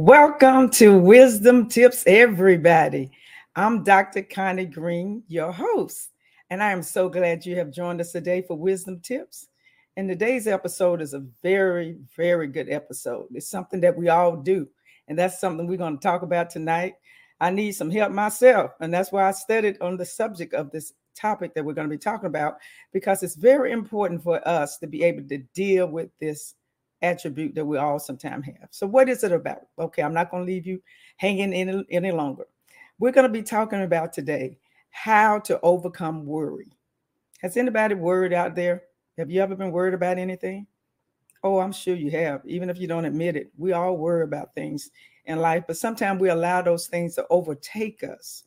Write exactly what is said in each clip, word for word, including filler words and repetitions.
Welcome to Wisdom Tips, everybody. I'm Doctor Connie Green, your host, and I am so glad you have joined us today for Wisdom Tips. And today's episode is a very, very good episode. It's something that we all do, and that's something we're going to talk about tonight. I need some help myself, and that's why I studied on the subject of this topic that we're going to be talking about, because it's very important for us to be able to deal with this attribute that we all sometimes have. So what is it about? Okay, I'm not going to leave you hanging any, any longer. We're going to be talking about today how to overcome worry. Has anybody worried out there? Have you ever been worried about anything? Oh, I'm sure you have. Even if you don't admit it, we all worry about things in life, but sometimes we allow those things to overtake us.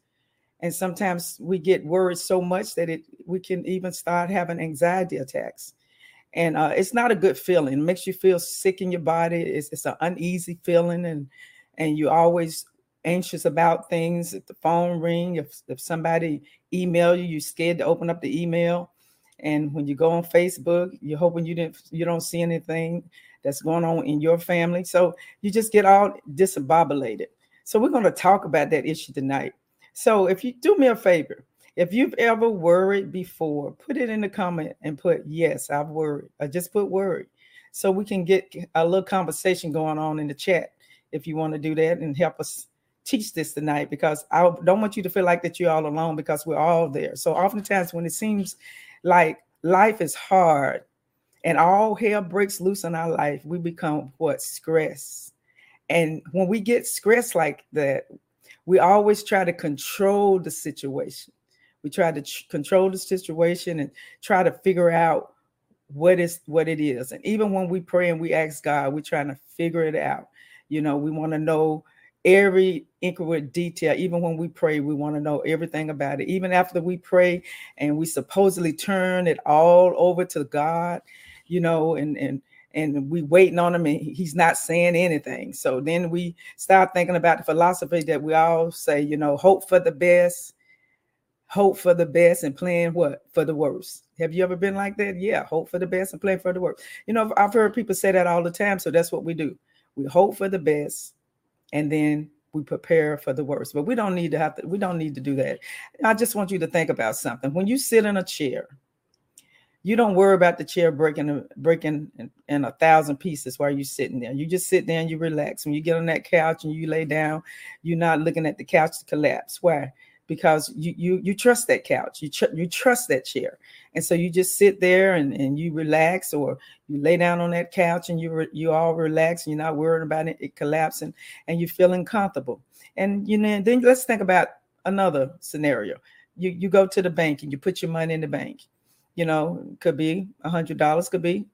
And sometimes we get worried so much that it we can even start having anxiety attacks. And uh, it's not a good feeling. It makes you feel sick in your body. It's, it's an uneasy feeling. And, and you're always anxious about things. If the phone ring, if, if somebody email you, you're scared to open up the email. And when you go on Facebook, you're hoping you didn't, you don't see anything that's going on in your family. So you just get all discombobulated. So we're going to talk about that issue tonight. So if you do me a favor, if you've ever worried before, put it in the comment and put, yes, I've worried, or just put worried, so we can get a little conversation going on in the chat if you want to do that and help us teach this tonight, because I don't want you to feel like that you're all alone, because we're all there. So oftentimes when it seems like life is hard and all hell breaks loose in our life, we become what? Stressed. And when we get stressed like that, we always try to control the situation. We try to ch- control the situation and try to figure out what is what it is. And even when we pray and we ask God, we're trying to figure it out. You know, we want to know every intricate detail. Even when we pray, we want to know everything about it. Even after we pray and we supposedly turn it all over to God, you know, and and and we waiting on him and he's not saying anything. So then we start thinking about the philosophy that we all say, you know, hope for the best. Hope for the best and plan what? For the worst. Have you ever been like that? Yeah, hope for the best and plan for the worst. You know, I've heard people say that all the time, so that's what we do. We hope for the best and then we prepare for the worst. But we don't need to have to, we don't need to do that. I just want you to think about something. When you sit in a chair, you don't worry about the chair breaking breaking in, in a thousand pieces while you're sitting there. You just sit there and you relax. When you get on that couch and you lay down, you're not looking at the couch to collapse. Why? Because you you you trust that couch, you tr- you trust that chair. And so you just sit there and, and you relax, or you lay down on that couch and you re- you all relax and you're not worried about it, it collapsing, and you're feeling comfortable. And you know, then let's think about another scenario. You you go to the bank and you put your money in the bank. You know, could be one hundred dollars, could be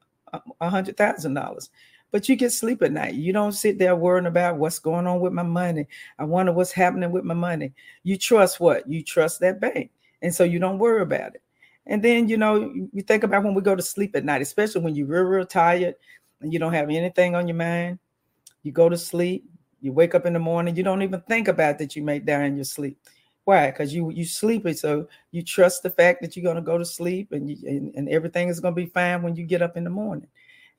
one hundred thousand dollars. But you get sleep at night. You don't sit there worrying about what's going on with my money. I wonder what's happening with my money. You trust what? You trust that bank. And so you don't worry about it. And then, you know, you think about when we go to sleep at night, especially when you're real, real tired and you don't have anything on your mind. You go to sleep. You wake up in the morning. You don't even think about that you may die in your sleep. Why? Because you you sleeping, so you trust the fact that you're going to go to sleep and, you, and, and everything is going to be fine when you get up in the morning.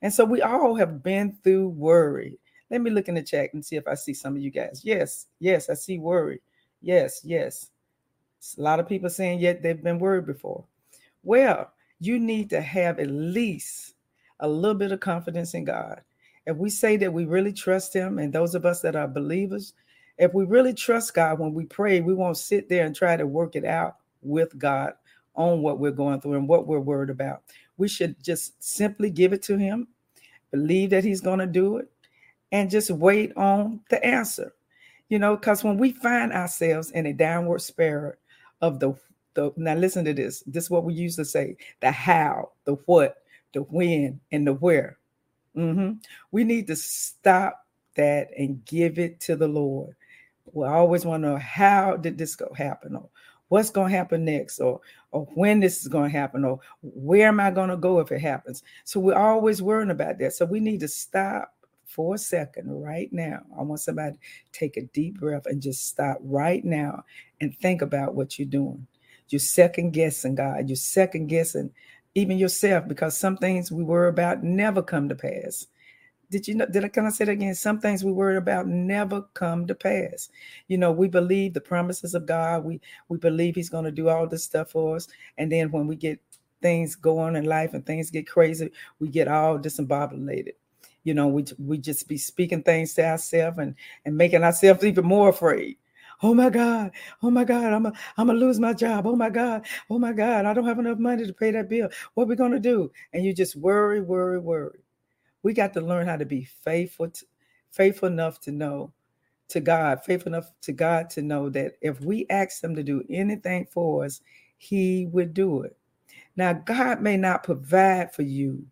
And so we all have been through worry. Let me look in the chat and see if I see some of you guys. Yes, yes, I see worry. Yes, yes. A lot of people saying yet they've been worried before. Well, you need to have at least a little bit of confidence in God. If we say that we really trust him, and those of us that are believers, if we really trust God when we pray, we won't sit there and try to work it out with God on what we're going through and what we're worried about. We should just simply give it to him, believe that he's going to do it, and just wait on the answer. You know, because when we find ourselves in a downward spiral of the, the, now listen to this, this is what we used to say, the how, the what, the when, and the where. Mm-hmm. We need to stop that and give it to the Lord. We always want to know, how did this go happen? Or what's going to happen next, or, or when this is going to happen, or where am I going to go if it happens? So we're always worrying about that. So we need to stop for a second right now. I want somebody to take a deep breath and just stop right now and think about what you're doing. You're second guessing God. You're second guessing even yourself, because some things we worry about never come to pass. Did you know, did I, can I say that again? Some things we worry about never come to pass. You know, we believe the promises of God. We, we believe he's going to do all this stuff for us. And then when we get things go on in life and things get crazy, we get all discombobulated. You know, we, we just be speaking things to ourselves and, and making ourselves even more afraid. Oh my God. Oh my God. I'm a, I'm gonna lose my job. Oh my God. Oh my God. I don't have enough money to pay that bill. What are we going to do? And you just worry, worry, worry. We got to learn how to be faithful, to, faithful enough to know to God, faithful enough to God to know that if we ask him to do anything for us, he would do it. Now, God may not provide for you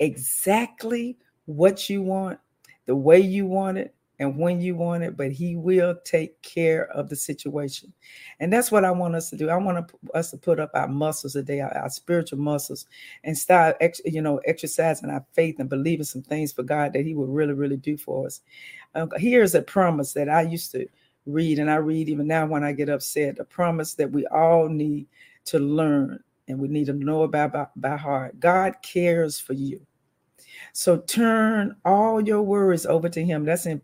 exactly what you want, the way you want it, and when you want it, but he will take care of the situation. And that's what I want us to do. I want us to put up our muscles today, our, our spiritual muscles, and start, ex- you know, exercising our faith and believing some things for God that he will really, really do for us. Um, here's a promise that I used to read, and I read even now when I get upset, a promise that we all need to learn and we need to know about by, by heart. God cares for you. So turn all your worries over to him. That's in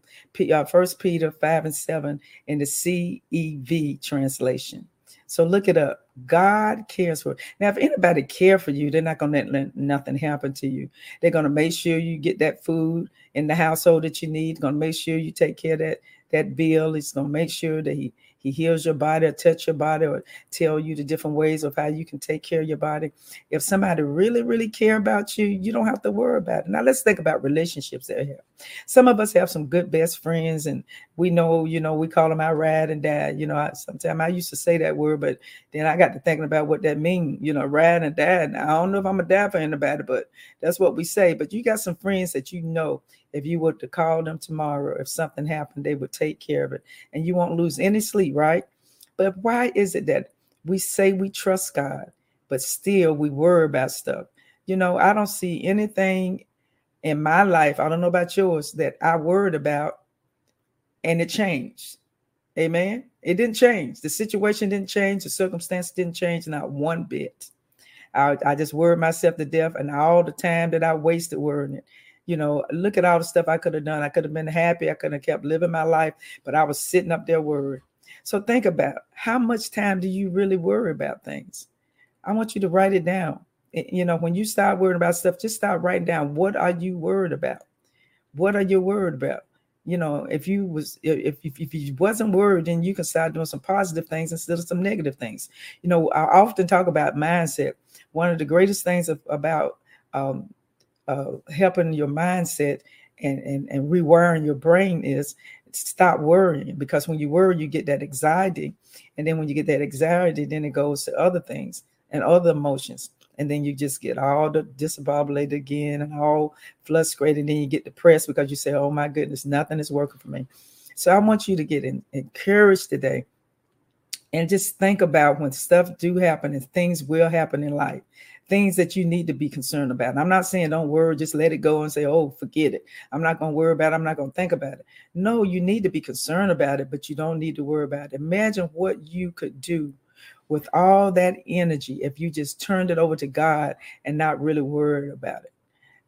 First Peter five and seven in the C E V translation. So look it up. God cares for you. Now, if anybody cares for you, they're not going to let nothing happen to you. They're going to make sure you get that food in the household that you need. They're going to make sure you take care of that, that bill. It's going to make sure that he, he heals your body or touch your body or tell you the different ways of how you can take care of your body. If somebody really, really care about you, you don't have to worry about it. Now, let's think about relationships that we have. Some of us have some good best friends, and we know, you know, we call them our ride and die. You know, I, sometimes I used to say that word, but then I got to thinking about what that means, you know, ride and die. And I don't know if I'm going to die for anybody, but that's what we say. But you got some friends that you know, if you were to call them tomorrow, if something happened, they would take care of it. And you won't lose any sleep, right? But why is it that we say we trust God, but still we worry about stuff? You know, I don't see anything in my life, I don't know about yours, that I worried about and it changed. Amen? It didn't change. The situation didn't change. The circumstance didn't change, not one bit. I, I just worried myself to death, and all the time that I wasted worrying it. You know, look at all the stuff I could have done. I could have been happy. I could have kept living my life, but I was sitting up there worried. So think about how much time do you really worry about things? I want you to write it down. You know, when you start worrying about stuff, just start writing down. What are you worried about? What are you worried about? You know, if you was if, if if you wasn't worried, then you can start doing some positive things instead of some negative things. You know, I often talk about mindset. One of the greatest things of, about um, Uh, helping your mindset and, and, and rewiring your brain is stop worrying, because when you worry, you get that anxiety. And then when you get that anxiety, then it goes to other things and other emotions. And then you just get all the discombobulated again and all frustrated. And then you get depressed because you say, oh my goodness, nothing is working for me. So I want you to get in, encouraged today and just think about when stuff do happen and things will happen in life. Things that you need to be concerned about. And I'm not saying don't worry, just let it go and say, oh, forget it. I'm not going to worry about it. I'm not going to think about it. No, you need to be concerned about it, but you don't need to worry about it. Imagine what you could do with all that energy if you just turned it over to God and not really worried about it.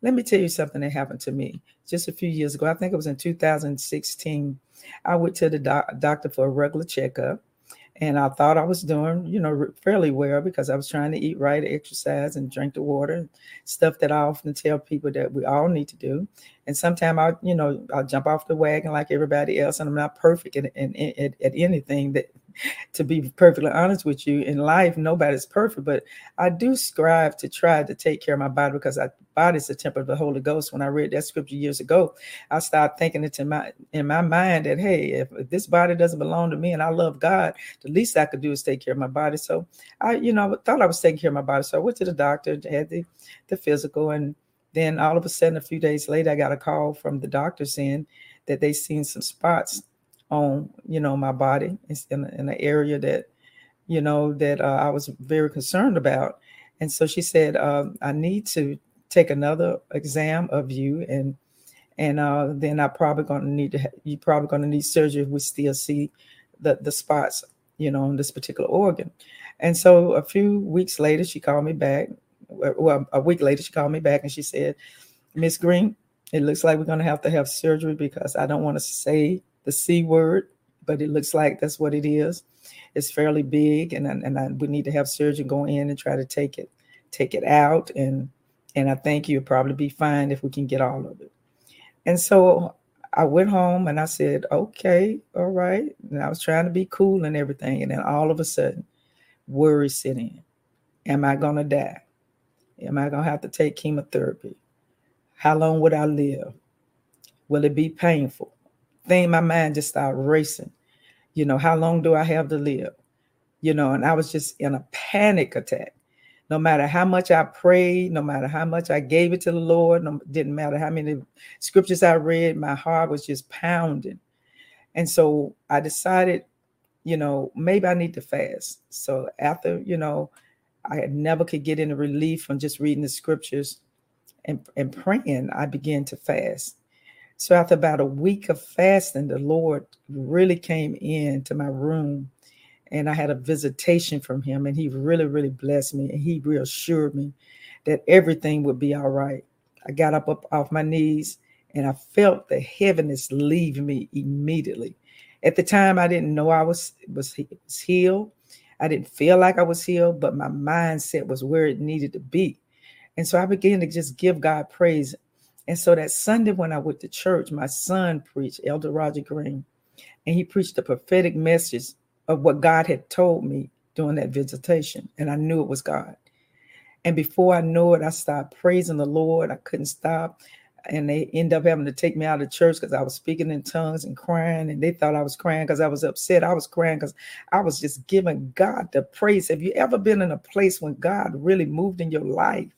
Let me tell you something that happened to me just a few years ago. I think it was in two thousand sixteen. I went to the doc- doctor for a regular checkup. And I thought I was doing, you know, fairly well because I was trying to eat right, exercise, and drink the water, stuff that I often tell people that we all need to do. And sometimes I, you know, I'll jump off the wagon like everybody else, and I'm not perfect at, at, at anything. That, to be perfectly honest with you, in life, nobody's perfect, but I do strive to try to take care of my body because my body is the temple of the Holy Ghost. When I read that scripture years ago, I started thinking it in my, in my mind that, hey, if, if this body doesn't belong to me and I love God, the least I could do is take care of my body. So I, you know, thought I was taking care of my body. So I went to the doctor, had the, the physical, and then all of a sudden, a few days later, I got a call from the doctor saying that they seen some spots on, you know, my body in, in an area that, you know, that uh, I was very concerned about. And so she said, uh, I need to take another exam of you. And, and uh, then I probably going to need to, ha- you probably going to need surgery if we still see the, the spots, you know, on this particular organ. And so a few weeks later, she called me back. Well, a week later, she called me back and she said, Miss Green, It looks like we're going to have to have surgery because I don't want to say the C word, but it looks like that's what it is. It's fairly big, and I, and I, we need to have surgery go in and try to take it, take it out. And, and I think you'll probably be fine if we can get all of it. And so I went home and I said, okay, all right. And I was trying to be cool and everything. And then all of a sudden, worry set in. Am I going to die? Am I going to have to take chemotherapy? How long would I live? Will it be painful? Thing, my mind just started racing. You know, how long do I have to live? You know, and I was just in a panic attack. No matter how much I prayed, no matter how much I gave it to the Lord, no, didn't matter how many scriptures I read, my heart was just pounding. And so I decided, you know, maybe I need to fast. So after, you know, I never could get any relief from just reading the scriptures and, and praying, I began to fast. So after about a week of fasting, the Lord really came into my room. And I had a visitation from him, and he really, really blessed me. And he reassured me that everything would be all right. I got up, up off my knees, and I felt the heaviness leave me immediately. At the time, I didn't know I was, was, was healed. I didn't feel like I was healed, but my mindset was where it needed to be. And so I began to just give God praise. And so that Sunday when I went to church, my son preached, Elder Roger Green, and he preached a prophetic message of what God had told me during that visitation. And I knew it was God. And before I knew it, I started praising the Lord. I couldn't stop. And they ended up having to take me out of church because I was speaking in tongues and crying. And they thought I was crying because I was upset. I was crying because I was just giving God the praise. Have you ever been in a place when God really moved in your life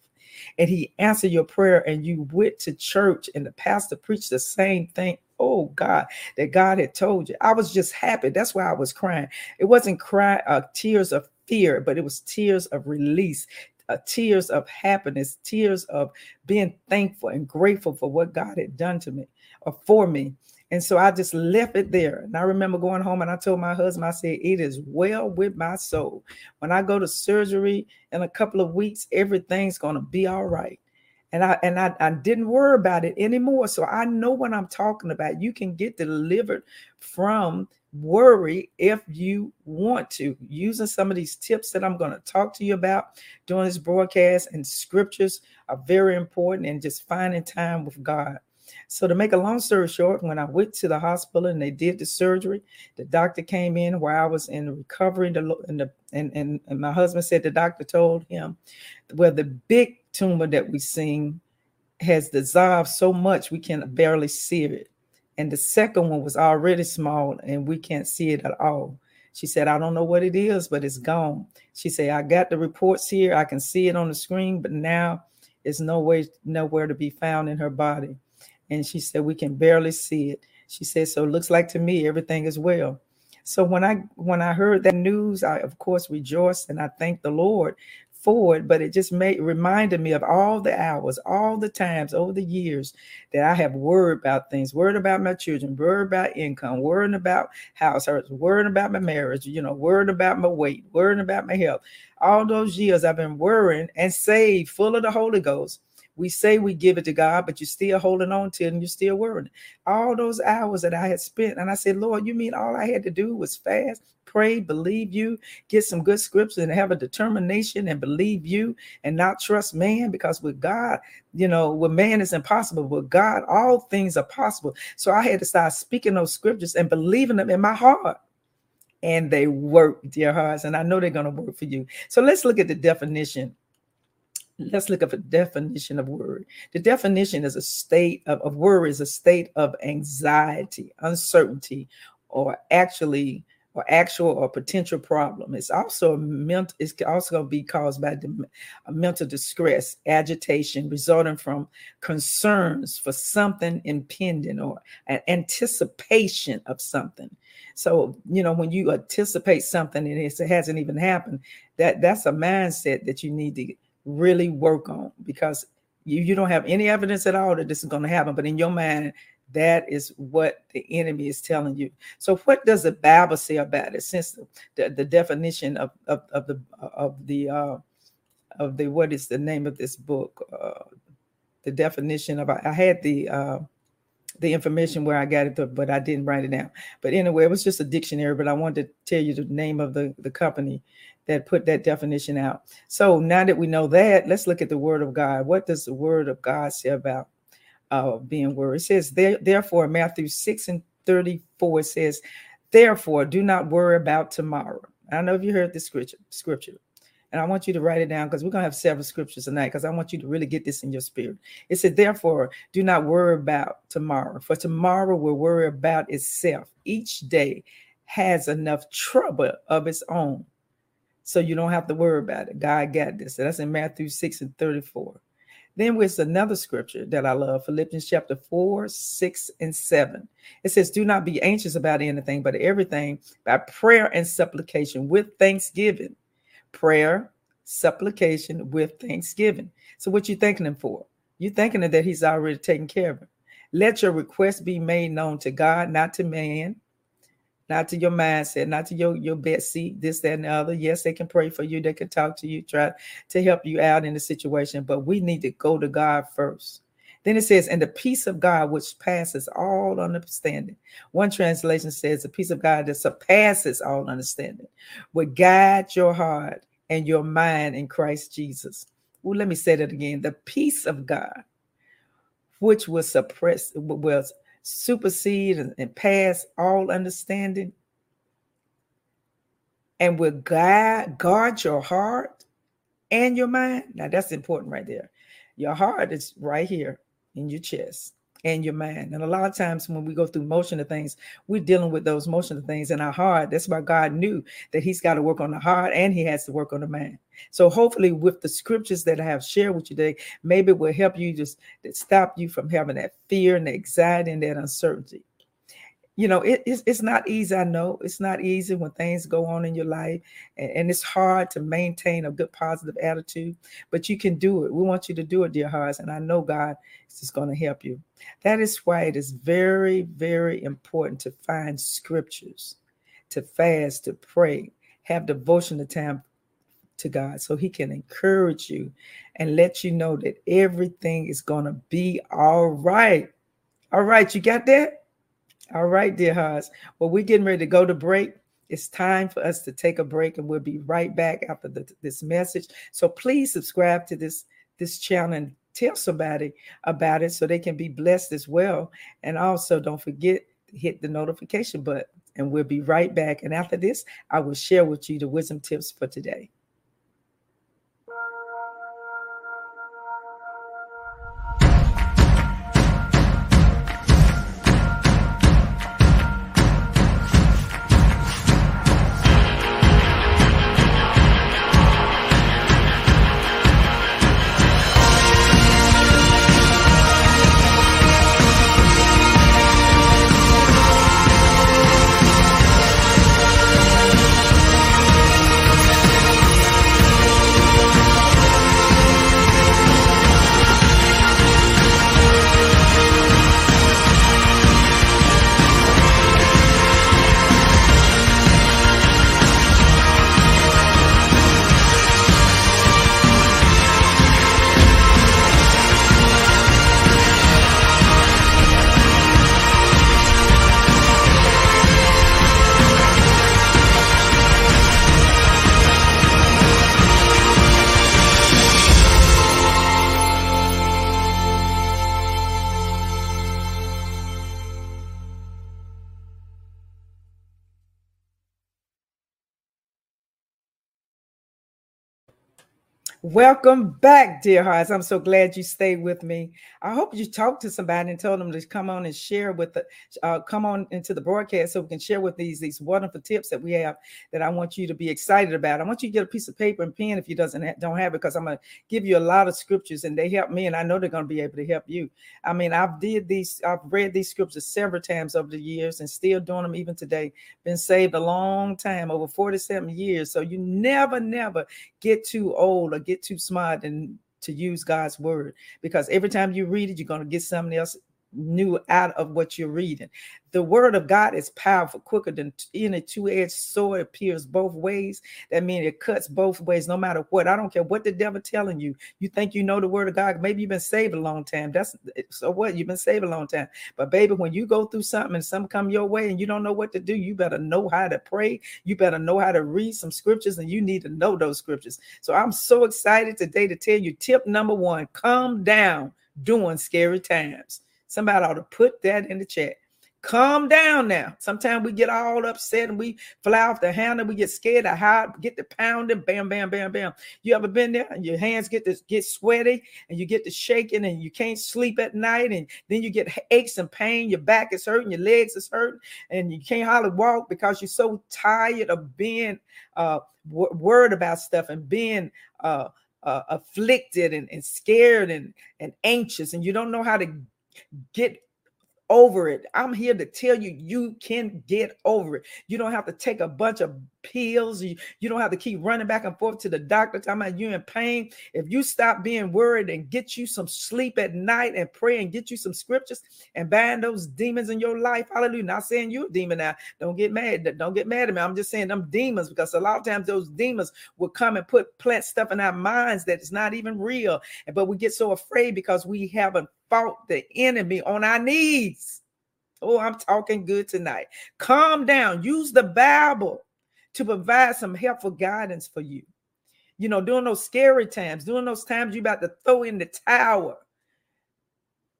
and he answered your prayer and you went to church and the pastor preached the same thing? Oh, God, that God had told you. I was just happy. That's why I was crying. It wasn't cry, uh, tears of fear, but it was tears of release, uh, tears of happiness, tears of being thankful and grateful for what God had done to me or for me. And so I just left it there. And I remember going home and I told my husband, I said, it is well with my soul. When I go to surgery in a couple of weeks, everything's going to be all right. And I and I, I didn't worry about it anymore. So I know what I'm talking about. You can get delivered from worry if you want to, using some of these tips that I'm going to talk to you about during this broadcast. And scriptures are very important, and just finding time with God. So to make a long story short, when I went to the hospital and they did the surgery, the doctor came in while I was in recovery. And, the, and, the, and, and, and my husband said the doctor told him, well, the big tumor that we seen has dissolved so much we can barely see it. And the second one was already small and we can't see it at all. She said, I don't know what it is, but it's gone. She said, I got the reports here. I can see it on the screen, but now it's no way, nowhere to be found in her body. And she said, we can barely see it. She said, so it looks like to me everything is well. So when I when I heard that news, I, of course, rejoiced and I thanked the Lord for it. But it just made reminded me of all the hours, all the times over the years that I have worried about things, worried about my children, worried about income, worrying about house hurts, worrying about my marriage, you know, worrying about my weight, worrying about my health. All those years I've been worrying and saved, full of the Holy Ghost. We say we give it to God, but you're still holding on to it and you're still worried. All those hours that I had spent, and I said, Lord, you mean all I had to do was fast, pray, believe you, get some good scripts and have a determination and believe you and not trust man? Because with God, you know, with man it's impossible. With God, all things are possible. So I had to start speaking those scriptures and believing them in my heart. And they work, dear hearts, and I know they're going to work for you. So let's look at the definition. Let's look up a definition of worry. The definition is a state of, of worry is a state of anxiety, uncertainty, or actually, or actual or potential problem. It's also a mental, it's also going to be caused by the, a mental distress, agitation resulting from concerns for something impending or an anticipation of something. So, you know, when you anticipate something and it's, it hasn't even happened, that that's a mindset that you need to really work on, because you, you don't have any evidence at all that this is going to happen. But in your mind, that is what the enemy is telling you. So what does the Bible say about it? Since the, the, the definition of, of, of the, of the, uh, of the, what is the name of this book? Uh, the definition of, I had the uh, the information where I got it, but I didn't write it down. But anyway, it was just a dictionary, but I wanted to tell you the name of the, the company that put that definition out. So now that we know that, let's look at the Word of God. What does the Word of God say about uh, being worried? It says, there, therefore, Matthew six and thirty-four says, therefore, do not worry about tomorrow. I know if you heard this scripture, scripture, and I want you to write it down because we're going to have several scriptures tonight because I want you to really get this in your spirit. It said, therefore, do not worry about tomorrow, for tomorrow will worry about itself. Each day has enough trouble of its own, so you don't have to worry about it. God got this. That's in Matthew six and thirty-four. Then there's another scripture that I love, Philippians chapter four, six, and seven. It says, do not be anxious about anything, but everything by prayer and supplication with thanksgiving. Prayer, supplication with thanksgiving. So what you thanking him for? You thanking him that he's already taken care of him. Let your request be made known to God, not to man, not to your mindset, not to your, your bed seat, this, that, and the other. Yes, they can pray for you. They can talk to you, try to help you out in the situation. But we need to go to God first. Then it says, and the peace of God, which passes all understanding. One translation says, the peace of God that surpasses all understanding will guide your heart and your mind in Christ Jesus. Well, let me say that again. The peace of God, which will suppress, will supersede and, and pass all understanding, and will guide, guard your heart and your mind. Now, that's important right there. Your heart is right here in your chest and your mind. And a lot of times when we go through motion of things, we're dealing with those motion of things in our heart. That's why God knew that he's got to work on the heart and he has to work on the mind. So hopefully with the scriptures that I have shared with you today, maybe it will help you, just stop you from having that fear and anxiety and that uncertainty. You know, it, it's, it's not easy. I know it's not easy when things go on in your life, and, and it's hard to maintain a good positive attitude, but you can do it. We want you to do it, dear hearts, and I know God is just going to help you. That is why it is very, very important to find scriptures, to fast, to pray, have devotional time to God so he can encourage you and let you know that everything is going to be all right. All right, you got that? All right, dear hearts. Well, we're getting ready to go to break. It's time for us to take a break, and we'll be right back after the, this message. So please subscribe to this, this channel and tell somebody about it so they can be blessed as well. And also, don't forget to hit the notification button, and we'll be right back. And after this, I will share with you the wisdom tips for today. Welcome back, dear hearts. I'm so glad you stayed with me. I hope you talked to somebody and told them to come on and share with the, uh, come on into the broadcast so we can share with these, these wonderful tips that we have that I want you to be excited about. I want you to get a piece of paper and pen if you doesn't ha- don't have it, because I'm going to give you a lot of scriptures and they help me, and I know they're going to be able to help you. I mean, I've did these, I've read these scriptures several times over the years and still doing them even today. Been saved a long time, over forty-seven years. So you never, never get too old or get too smart and to use God's word, because every time you read it, you're going to get something else new out of what you're reading. The word of God is powerful, quicker than any two-edged sword. It pierces both ways. That means it cuts both ways, no matter what. I don't care what the devil telling you. You think you know the word of God. Maybe you've been saved a long time. That's so what? You've been saved a long time. But baby, when you go through something and something come your way and you don't know what to do, you better know how to pray. You better know how to read some scriptures, and you need to know those scriptures. So I'm so excited today to tell you tip number one, calm down during scary times. Somebody ought to put that in the chat. Calm down now. Sometimes we get all upset and we fly off the handle. We get scared of how get the pounding. Bam, bam, bam, bam. You ever been there and your hands get this get sweaty and you get to shaking and you can't sleep at night, and then you get aches and pain. Your back is hurting, your legs is hurting, and you can't hardly walk because you're so tired of being uh, w- worried about stuff and being uh, uh, afflicted and, and scared and, and anxious, and you don't know how to get over it. I'm here to tell you, you can get over it. You don't have to take a bunch of pills. You, you don't have to keep running back and forth to the doctor talking about you're in pain. If you stop being worried and get you some sleep at night and pray and get you some scriptures and bind those demons in your life. Hallelujah. Not saying you're a demon now. Don't get mad. Don't get mad at me. I'm just saying them demons, because a lot of times those demons will come and put plant stuff in our minds that is not even real. But we get so afraid because we haven't fought the enemy on our knees. Oh, I'm talking good tonight. Calm down. Use the Bible to provide some helpful guidance for you. You know, during those scary times, during those times you're about to throw in the towel.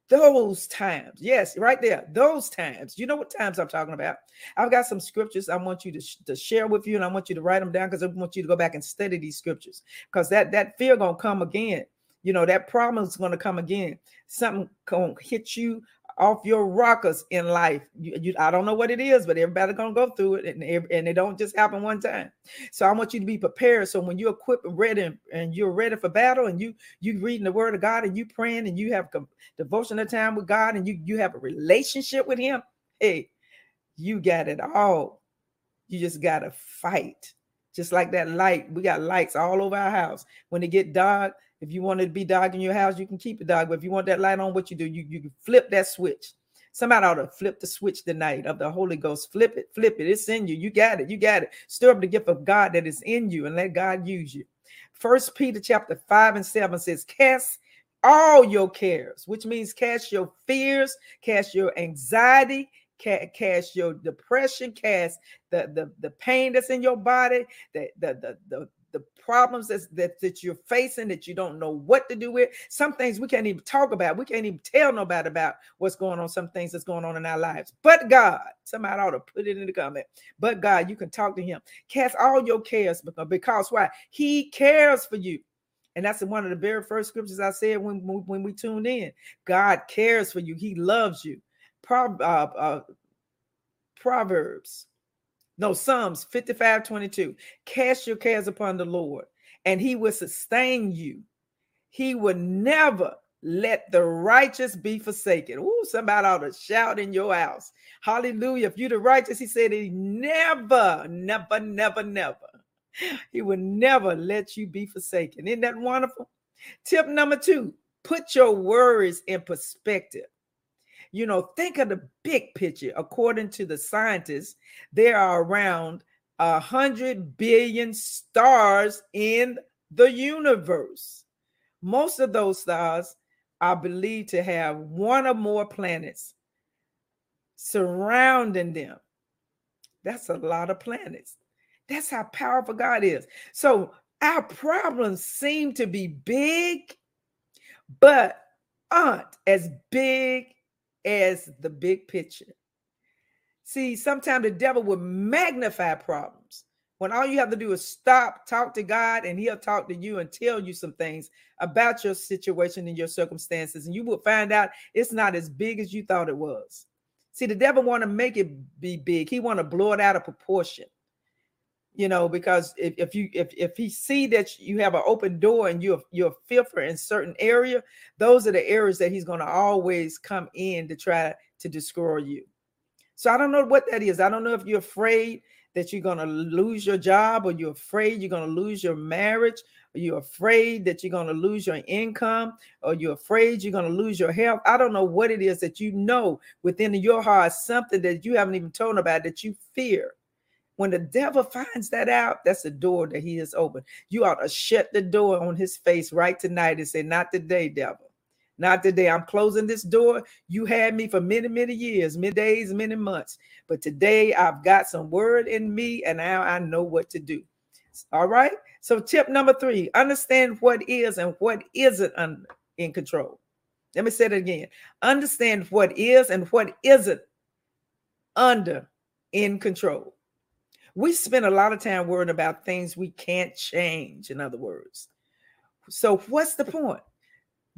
Those times. Yes, right there. Those times. You know what times I'm talking about. I've got some scriptures I want you to, sh- to share with you, and I want you to write them down, because I want you to go back and study these scriptures, because that, that fear going to come again. You know, that problem is going to come again. Something going to hit you off your rockers in life. You, you, I don't know what it is, but everybody's going to go through it. And, and it don't just happen one time. So I want you to be prepared. So when you're equipped and ready, and you're ready for battle, and you you reading the word of God, and you praying, and you have devotional time with God, and you, you have a relationship with him, hey, you got it all. You just got to fight. Just like that light. We got lights all over our house. When it get dark, if you want it to be dark in your house, you can keep it dark. But if you want that light on, what you do, you, you can flip that switch. Somebody ought to flip the switch tonight of the Holy Ghost. Flip it, flip it. It's in you. You got it. You got it. Stir up the gift of God that is in you and let God use you. First Peter chapter five and seven says, cast all your cares, which means cast your fears, cast your anxiety, cast your depression, cast the, the, the pain that's in your body, the the the, the the problems that's, that, that you're facing that you don't know what to do with. Some things we can't even talk about. We can't even tell nobody about what's going on, some things that's going on in our lives. But God, somebody ought to put it in the comment. But God, you can talk to him. Cast all your cares because why? He cares for you. And that's one of the very first scriptures I said when, when we tuned in. God cares for you. He loves you. Pro, uh, uh, Proverbs. No, Psalms fifty-five twenty-two. Cast your cares upon the Lord, and he will sustain you. He will never let the righteous be forsaken. Ooh, somebody ought to shout in your house. Hallelujah. If you're the righteous, he said he never, never, never, never. He will never let you be forsaken. Isn't that wonderful? Tip number two, put your worries in perspective. You know, think of the big picture. According to the scientists, there are around one hundred billion stars in the universe. Most of those stars are believed to have one or more planets surrounding them. That's a lot of planets. That's how powerful God is. So our problems seem to be big, but aren't as big as the big picture. See, sometimes the devil will magnify problems when all you have to do is stop, talk to God, and he'll talk to you and tell you some things about your situation and your circumstances, and you will find out it's not as big as you thought it was. See, the devil want to make it be big. He want to blow it out of proportion. You know, because if, if you if if he see that you have an open door and you're you're fearful in certain area, those are the areas that he's going to always come in to try to destroy you. So I don't know what that is. I don't know if you're afraid that you're going to lose your job, or you're afraid you're going to lose your marriage, or you're afraid that you're going to lose your income, or you're afraid you're going to lose your health. I don't know what it is that you know within your heart, something that you haven't even told about that you fear. When the devil finds that out, that's the door that he has opened. You ought to shut the door on his face right tonight and say, not today, devil. Not today. I'm closing this door. You had me for many, many years, many days, many months. But today I've got some word in me, and now I know what to do. All right. So tip number three, understand what is and what isn't in control. Let me say that again. Understand what is and what isn't under in control. We spend a lot of time worrying about things we can't change, in other words. So what's the point?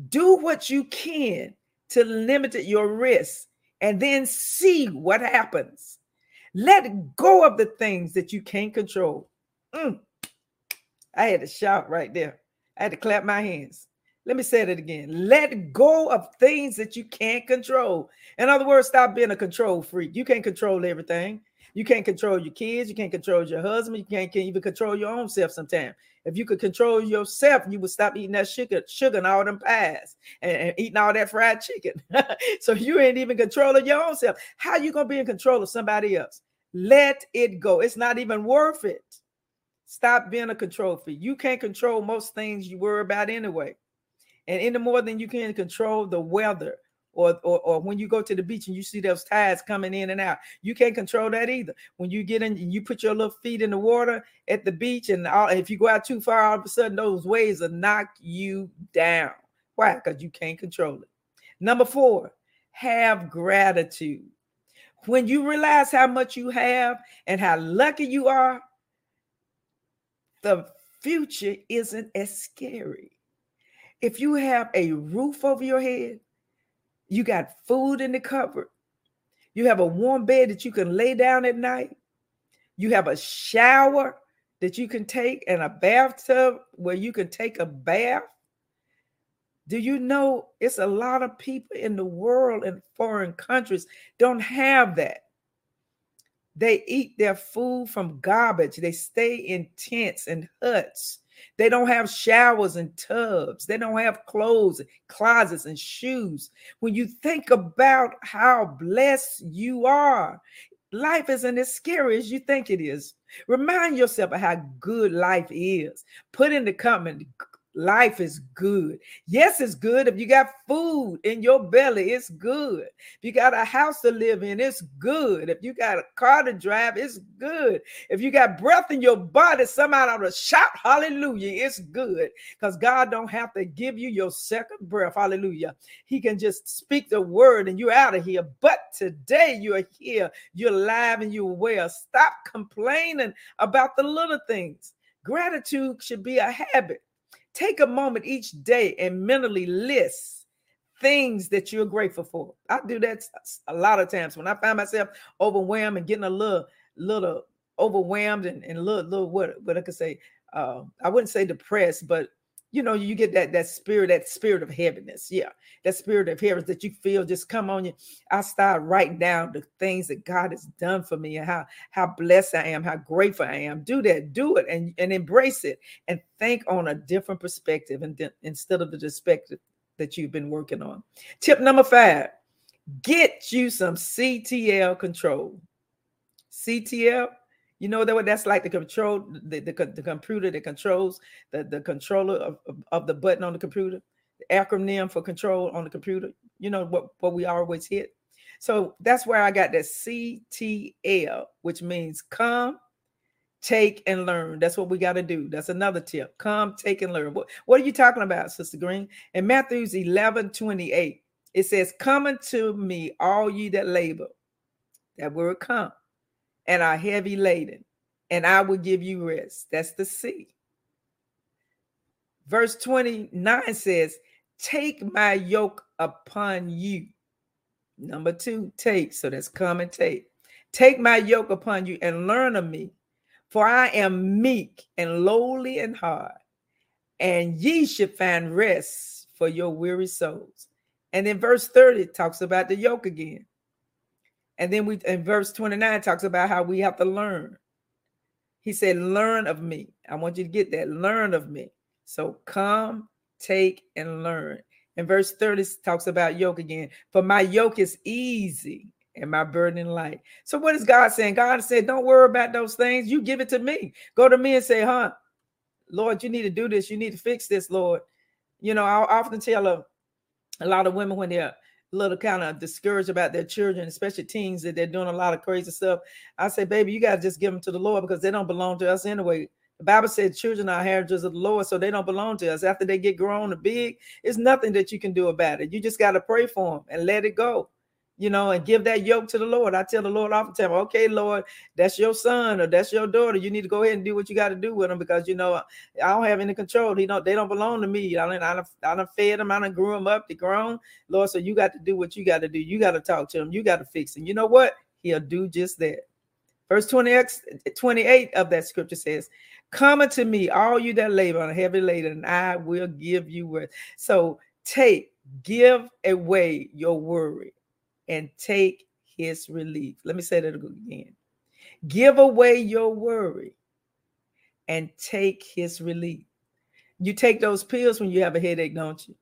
Do what you can to limit your risk and then see what happens. Let go of the things that you can't control. Mm. I had to shout right there. I had to clap my hands. Let me say that again. Let go of things that you can't control. In other words, stop being a control freak. You can't control everything. You can't control your kids. You can't control your husband. You can't, can't even control your own self sometimes. If you could control yourself, you would stop eating that sugar, sugar and all them pies and, and eating all that fried chicken. So you ain't even controlling your own self. How you going to be in control of somebody else? Let it go. It's not even worth it. Stop being a control freak. You can't control most things you worry about anyway. And any more than you can control the weather. Or, or or when you go to the beach and you see those tides coming in and out, you can't control that either. When you get in, you put your little feet in the water at the beach, and all, if you go out too far, all of a sudden those waves will knock you down. Why? Because you can't control it. Number four, have gratitude. When you realize how much you have and how lucky you are, the future isn't as scary. If you have a roof over your head, you got food in the cupboard. You have a warm bed that you can lay down at night. You have a shower that you can take and a bathtub where you can take a bath. Do you know it's a lot of people in the world and foreign countries don't have that? They eat their food from garbage. They stay in tents and huts. They don't have showers and tubs. They don't have clothes, closets, and shoes. When you think about how blessed you are, life isn't as scary as you think it is. Remind yourself of how good life is. Put in the comment, life is good. Yes, it's good. If you got food in your belly, it's good. If you got a house to live in, it's good. If you got a car to drive, it's good. If you got breath in your body, somebody ought to shout hallelujah. It's good, because God don't have to give you your second breath. Hallelujah. He can just speak the word and you're out of here. But today you're here, you're alive, and you're well. Stop complaining about the little things. Gratitude should be a habit. Take a moment each day and mentally list things that you're grateful for. I do that a lot of times when I find myself overwhelmed and getting a little, little overwhelmed and, and little, little what, what I could say, uh, I wouldn't say depressed, but you know, you get that, that spirit, that spirit of heaviness. Yeah. That spirit of heaviness that you feel just come on you. I start writing down the things that God has done for me and how, how blessed I am, how grateful I am. Do that, do it and, and embrace it and think on a different perspective and de- instead of the perspective that you've been working on. Tip number five, get you some C T L control. C T L. You know that what that's like, the control, the, the, the computer that controls the, the controller of, of, of the button on the computer, the acronym for control on the computer. You know what, what we always hit. So that's where I got that C T L, which means come, take, and learn. That's what we got to do. That's another tip. Come, take, and learn. What, what are you talking about, Sister Green? In Matthew eleven twenty-eight, it says, come unto me, all ye that labor. That word come. And are heavy laden, and I will give you rest. That's the C. Verse twenty-nine says, take my yoke upon you. Number two, take. So that's come and take. Take my yoke upon you and learn of me, for I am meek and lowly in heart, and ye should find rest for your weary souls. And then verse thirty talks about the yoke again. And then we in verse twenty-nine talks about how we have to learn. He said, learn of me. I want you to get that. Learn of me. So come, take, and learn. And verse thirty talks about yoke again. For my yoke is easy and my burden light. So what is God saying? God said, don't worry about those things. You give it to me. Go to me and say, huh, Lord, you need to do this. You need to fix this, Lord. You know, I often tell a, a lot of women when they're a little kind of discouraged about their children, especially teens, that they're doing a lot of crazy stuff. I say, baby, you got to just give them to the Lord because they don't belong to us anyway. The Bible said children are heritage of the Lord, so they don't belong to us. After they get grown and big, it's nothing that you can do about it. You just got to pray for them and let it go, you know, and give that yoke to the Lord. I tell the Lord often, tell him, okay, Lord, that's your son or that's your daughter. You need to go ahead and do what you got to do with them because, you know, I don't have any control. He don't, they don't belong to me. I done, I done, I done fed them. I done grew them up. They grown, Lord, so you got to do what you got to do. You got to talk to them. You got to fix them. You know what? He'll do just that. Verse twenty-eight of that scripture says, come unto me, all you that labor and heavy laden, and I will give you rest. So take, give away your worry and take his relief. Let me say that again. Give away your worry and take his relief. You take those pills when you have a headache, don't you?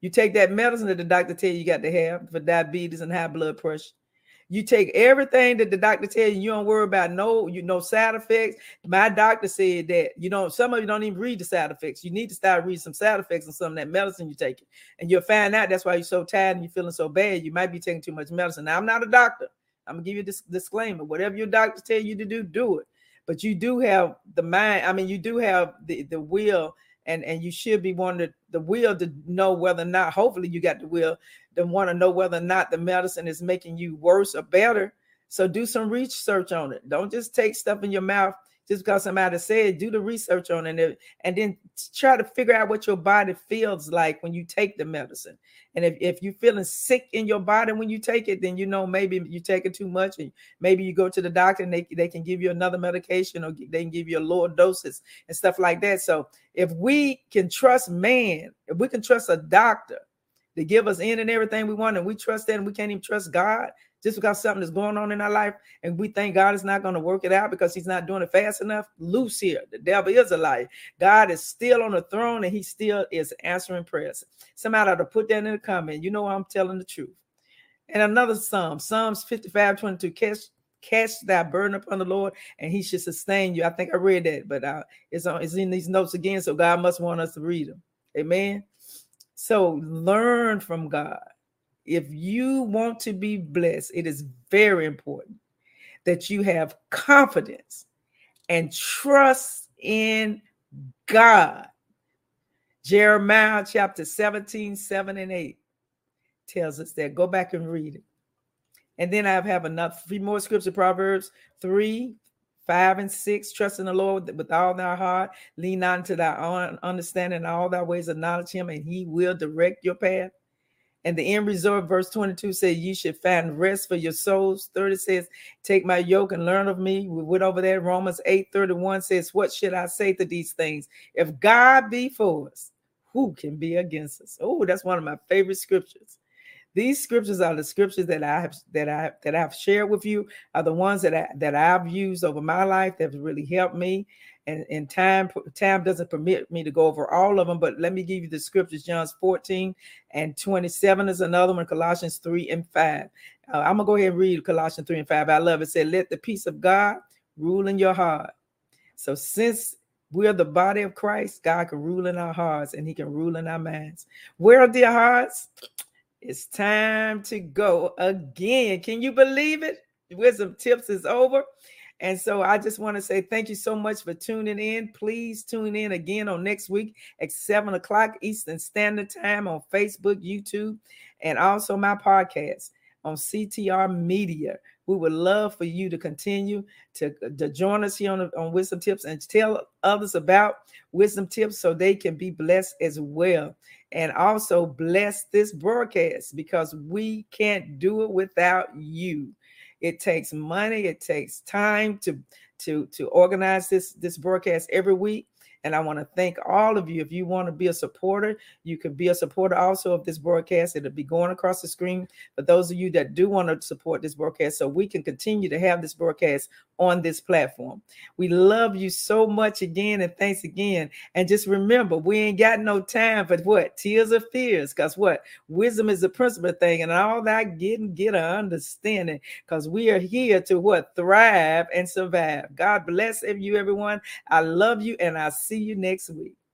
You take that medicine that the doctor tells you you got to have for diabetes and high blood pressure. You take everything that the doctor tells you. You don't worry about no, you know, side effects. My doctor said that, you know, some of you don't even read the side effects. You need to start reading some side effects on some of that medicine you're taking. And you'll find out that's why you're so tired and you're feeling so bad. You might be taking too much medicine. Now, I'm not a doctor. I'm going to give you this disclaimer. Whatever your doctors tell you to do, do it. But you do have the mind. I mean, you do have the, the will. And, and you should be wanting the will to know whether or not, hopefully you got the will to want to know whether or not the medicine is making you worse or better. So do some research on it. Don't just take stuff in your mouth just because somebody said, do the research on it. And then try to figure out what your body feels like when you take the medicine. And if, if you're feeling sick in your body when you take it, then you know maybe you take it too much. And maybe you go to the doctor and they, they can give you another medication or they can give you a lower doses and stuff like that. So if we can trust man, if we can trust a doctor to give us in and everything we want, and we trust that and we can't even trust God, just because something is going on in our life and we think God is not going to work it out because he's not doing it fast enough, loose here. The devil is a liar. God is still on the throne and he still is answering prayers. Somebody ought to put that in the comment. You know I'm telling the truth. And another Psalm, Psalms fifty-five twenty-two, catch, catch thy burden upon the Lord and he should sustain you. I think I read that, but uh, it's, on, it's in these notes again, so God must want us to read them. Amen? So learn from God. If you want to be blessed, it is very important that you have confidence and trust in God. Jeremiah chapter seventeen, seven and eight tells us that. Go back and read it. And then I have another three more scriptures, Proverbs three, five and six, trust in the Lord with all thy heart, lean not into thy own understanding, all thy ways acknowledge him, and he will direct your path. And the end result, verse twenty-two, says, you should find rest for your souls. thirty says, take my yoke and learn of me. We went over there. Romans eight, thirty-one says, what should I say to these things? If God be for us, who can be against us? Oh, that's one of my favorite scriptures. These scriptures are the scriptures that I have that I that I've shared with you, are the ones that I that I've used over my life that have really helped me. And, and time time doesn't permit me to go over all of them, but let me give you the scriptures. John fourteen and twenty-seven is another one. Colossians three and five. Uh, I'm going to go ahead and read Colossians three and five. I love it. It said, let the peace of God rule in your heart. So since we're the body of Christ, God can rule in our hearts and he can rule in our minds. Where are their hearts? It's time to go again. Can you believe it? Wisdom Tips is over. And so I just want to say thank you so much for tuning in. Please tune in again on next week at seven o'clock Eastern Standard Time on Facebook, YouTube, and also my podcast on C T R Media. We would love for you to continue to, to join us here on, on Wisdom Tips and tell others about Wisdom Tips so they can be blessed as well. And also bless this broadcast because we can't do it without you. It takes money. It takes time to, to, to organize this, this broadcast every week. And I want to thank all of you. If you want to be a supporter, you can be a supporter also of this broadcast. It'll be going across the screen for those of you that do want to support this broadcast so we can continue to have this broadcast on this platform. We love you so much again, and thanks again. And just remember, we ain't got no time for what? Tears or fears, because what? Wisdom is the principal thing, and all that getting get an understanding, because we are here to what? Thrive and survive. God bless you, everyone. I love you, and I'll see you next week.